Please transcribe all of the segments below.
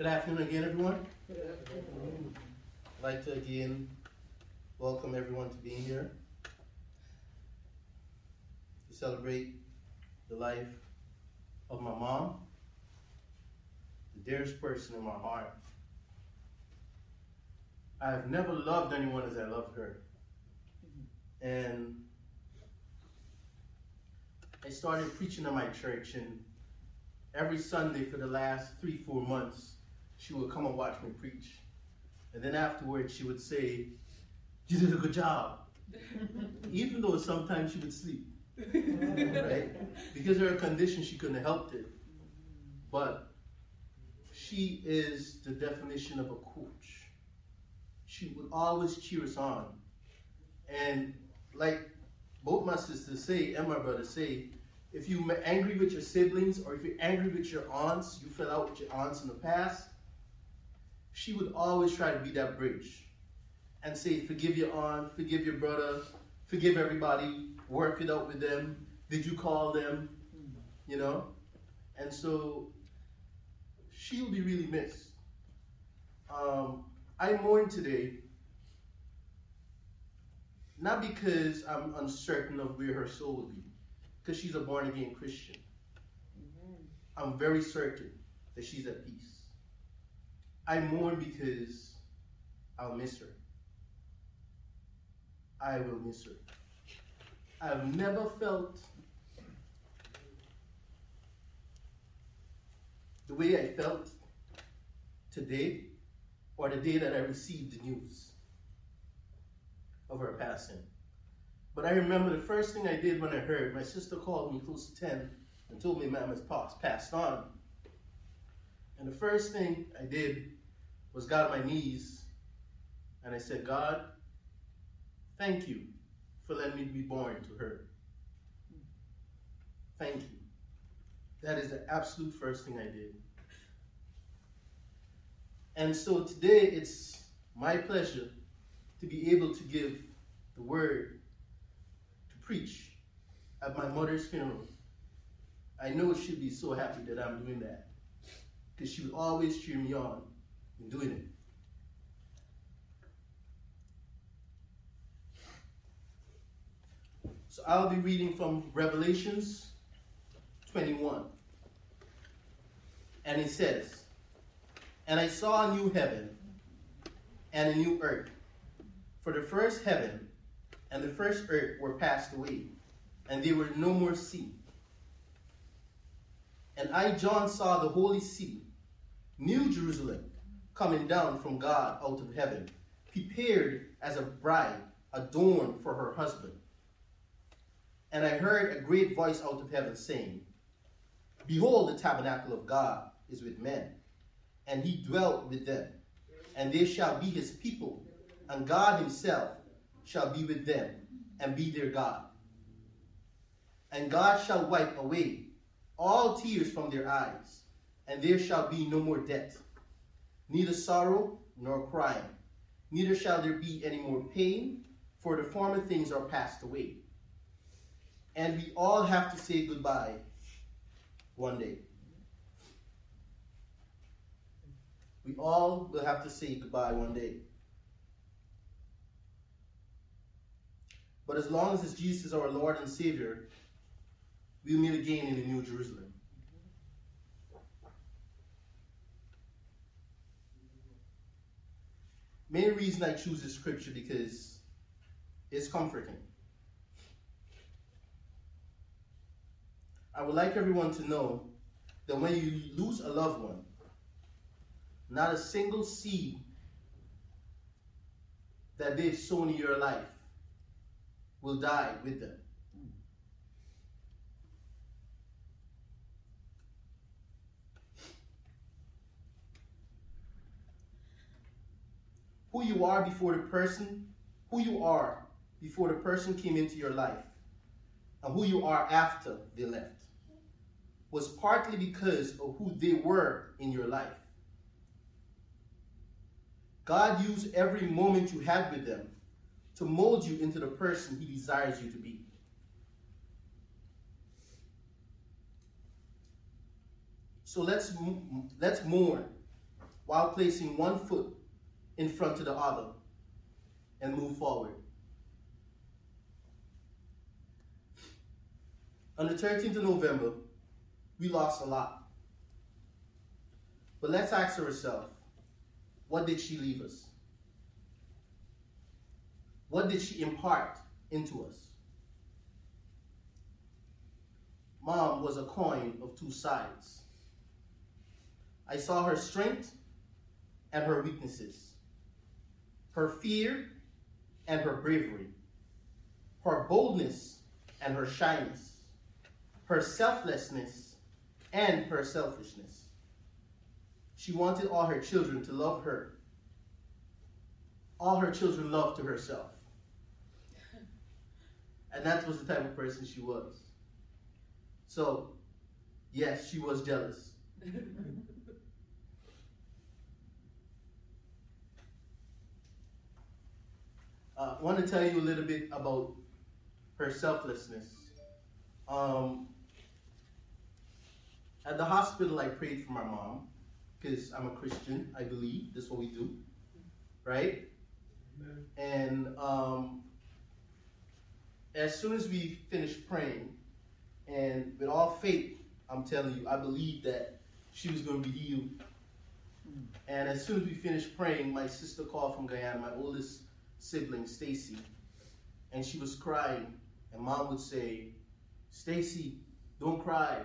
Good afternoon again, everyone. Good afternoon. I'd like to again welcome everyone to being here to celebrate the life of my mom, the dearest person in my heart. I have never loved anyone as I loved her. And I started preaching at my church, and every Sunday for the last 3-4 months, she would come and watch me preach. And then afterwards, she would say, "You did a good job." Even though sometimes she would sleep, right? Because of her condition, she couldn't have helped it. But she is the definition of a coach. She would always cheer us on. And like both my sisters say, and my brother say, if you're angry with your siblings, or if you're angry with your aunts, you fell out with your aunts in the past, she would always try to be that bridge and say, forgive your aunt, forgive your brother, forgive everybody, work it out with them. Did you call them? You know? And so she'll be really missed. I mourn today, not because I'm uncertain of where her soul will be, because she's a born-again Christian. Amen. I'm very certain that she's at peace. I mourn because I'll miss her. I will miss her. I've never felt the way I felt today, or the day that I received the news of her passing. But I remember the first thing I did when I heard, my sister called me close to 10 and told me Mom has passed on. And the first thing I did was got on my knees and I said, God, thank you for letting me be born to her. Thank you. That is the absolute first thing I did. And so today it's my pleasure to be able to give the word, to preach at my mother's funeral. I know she'll be so happy that I'm doing that, because she would always cheer me on in doing it. So I'll be reading from Revelations 21. And it says, "And I saw a new heaven and a new earth. For the first heaven and the first earth were passed away, and there were no more sea. And I, John, saw the holy city, New Jerusalem, coming down from God out of heaven, prepared as a bride adorned for her husband. And I heard a great voice out of heaven saying, Behold, the tabernacle of God is with men, and he dwelt with them, and they shall be his people, and God himself shall be with them, and be their God. And God shall wipe away all tears from their eyes, and there shall be no more death, neither sorrow nor crying, neither shall there be any more pain, for the former things are passed away. And we all have to say goodbye one day." We all will have to say goodbye one day. But as long as Jesus is our Lord and Savior, we'll meet again in the New Jerusalem. Main reason I choose this scripture because it's comforting. I would like everyone to know that when you lose a loved one, not a single seed that they've sown in your life will die with them. Who you are before the person came into your life, and who you are after they left, was partly because of who they were in your life. God used every moment you had with them to mold you into the person he desires you to be. So let's mourn while placing one foot in front of the other and move forward. On the 13th of November, we lost a lot. But let's ask herself, what did she leave us? What did she impart into us? Mom was a coin of two sides. I saw her strength and her weaknesses, her fear and her bravery, her boldness and her shyness, her selflessness and her selfishness. She wanted all her children to love her. All her children loved to herself. And that was the type of person she was. So, yes, she was jealous. I want to tell you a little bit about her selflessness. At the hospital, I prayed for my mom, because I'm a Christian, I believe. That's what we do, right? Amen. And as soon as we finished praying, and with all faith, I'm telling you, I believed that she was going to be healed. And as soon as we finished praying, my sister called from Guyana, my oldest sibling, Stacy, and she was crying. And Mom would say, "Stacy, don't cry.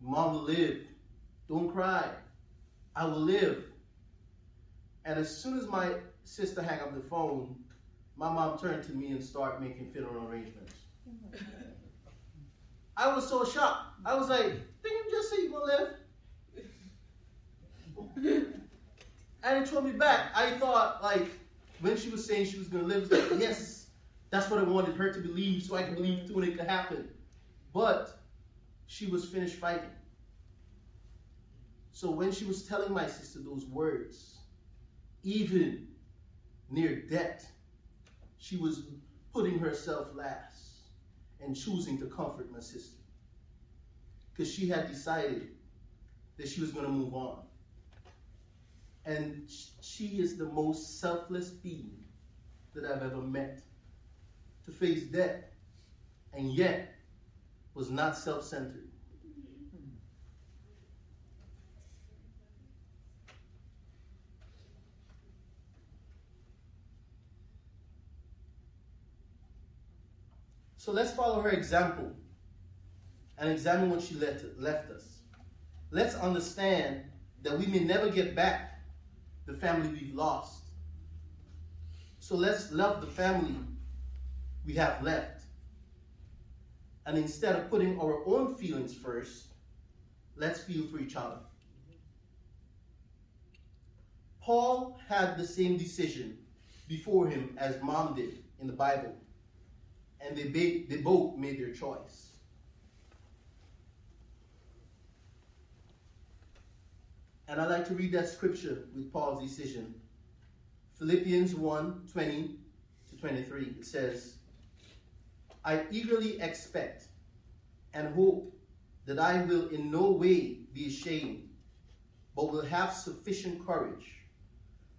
Mom will live. Don't cry. I will live." And as soon as my sister hung up the phone, my mom turned to me and started making funeral arrangements. I was so shocked. I was like, "Didn't you just say you're gonna live?" And it threw me back. I thought, like, when she was saying she was gonna live, I was like, yes, that's what I wanted her to believe, so I can believe too and it could happen. But she was finished fighting. So when she was telling my sister those words, even near death, she was putting herself last and choosing to comfort my sister, because she had decided that she was going to move on. And she is the most selfless being that I've ever met, to face death and yet was not self-centered. So let's follow her example and examine what she left us. Let's understand that we may never get back the family we've lost. So let's love the family we have left. And instead of putting our own feelings first, let's feel for each other. Paul had the same decision before him as Mom did in the Bible. And they both made their choice. And I'd like to read that scripture with Paul's decision. Philippians 1:20-23. It says, "I eagerly expect and hope that I will in no way be ashamed, but will have sufficient courage,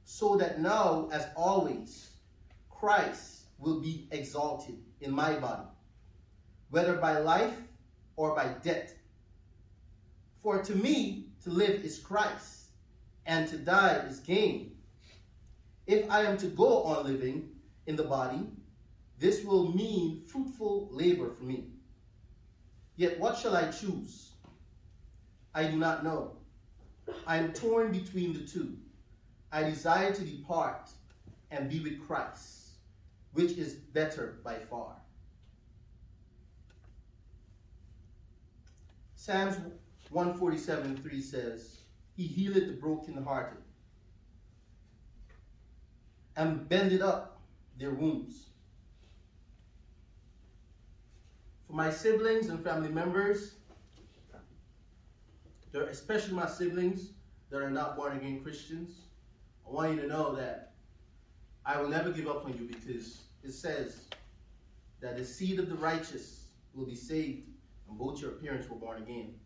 so that now, as always, Christ will be exalted in my body, whether by life or by death. For to me, to live is Christ, and to die is gain. If I am to go on living in the body, this will mean fruitful labor for me. Yet what shall I choose? I do not know. I am torn between the two. I desire to depart and be with Christ, which is better by far." Psalms 147:3 says, "He healeth the brokenhearted, and bended up their wounds." For my siblings and family members, especially my siblings that are not born-again Christians, I want you to know that I will never give up on you, because it says that the seed of the righteous will be saved, and both your parents were born again.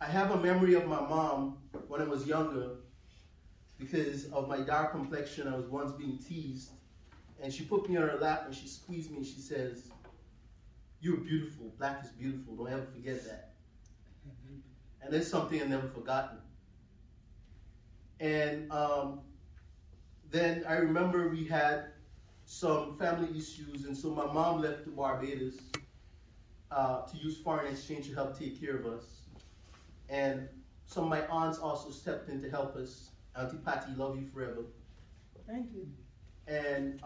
I have a memory of my mom when I was younger. Because of my dark complexion, I was once being teased. And she put me on her lap and she squeezed me and she says, "You're beautiful. Black is beautiful. Don't ever forget that." And that's something I've never forgotten. And then I remember we had some family issues, and so my mom left to Barbados to use foreign exchange to help take care of us. And some of my aunts also stepped in to help us. Auntie Patty, love you forever. Thank you. And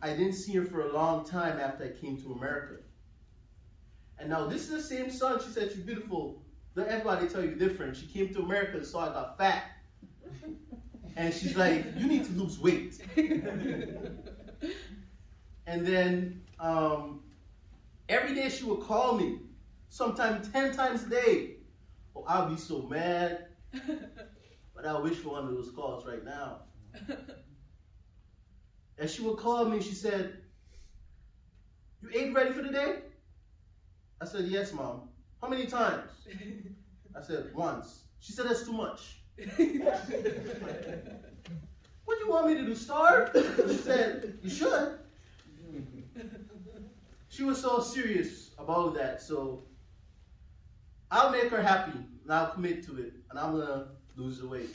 I didn't see her for a long time after I came to America. And now this is the same son. She said, "You're beautiful. Let everybody tell you different." She came to America and saw I got fat. And she's like, "You need to lose weight." And then every day she would call me, sometimes 10 times a day. Oh, I'll be so mad. But I wish for one of those calls right now. And she would call me and she said, "You ain't ready for the day?" I said, "Yes, Mom." "How many times?" I said, "Once." She said, "That's too much." "What do you want me to do, starve?" She said, "You should." She was so serious about that, so I'll make her happy and I'll commit to it, and I'm gonna lose the weight.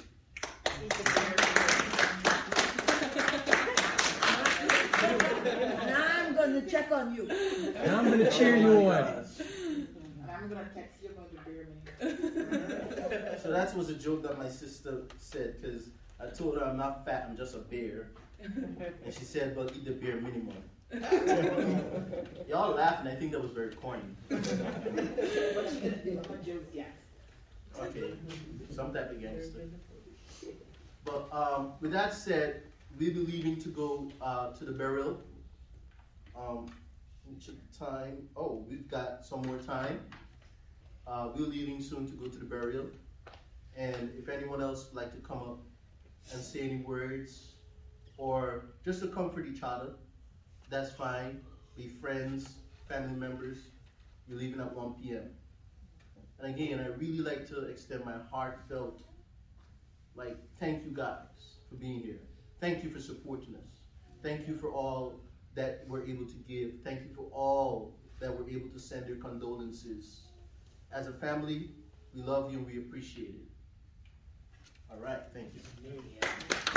Now I'm gonna check on you. Now I'm gonna cheer you on. I'm gonna text you about the bear. So that was a joke that my sister said, because I told her I'm not fat, I'm just a bear. And she said, "But eat the bare minimum." Y'all laughing, I think that was very corny. But she didn't do her jokes, yes. Okay, some type of gangster. But with that said, we'll be leaving to go to the burial. Time. Oh, we've got some more time. We're leaving soon to go to the burial. And if anyone else would like to come up and say any words or just to comfort each other, that's fine. Be friends, family members. We're leaving at 1 p.m. And again, I really like to extend my heartfelt, thank you guys for being here. Thank you for supporting us. Thank you for all that we're able to give. Thank you for all that we're able to send their condolences. As a family, we love you and we appreciate it. All right, thank you.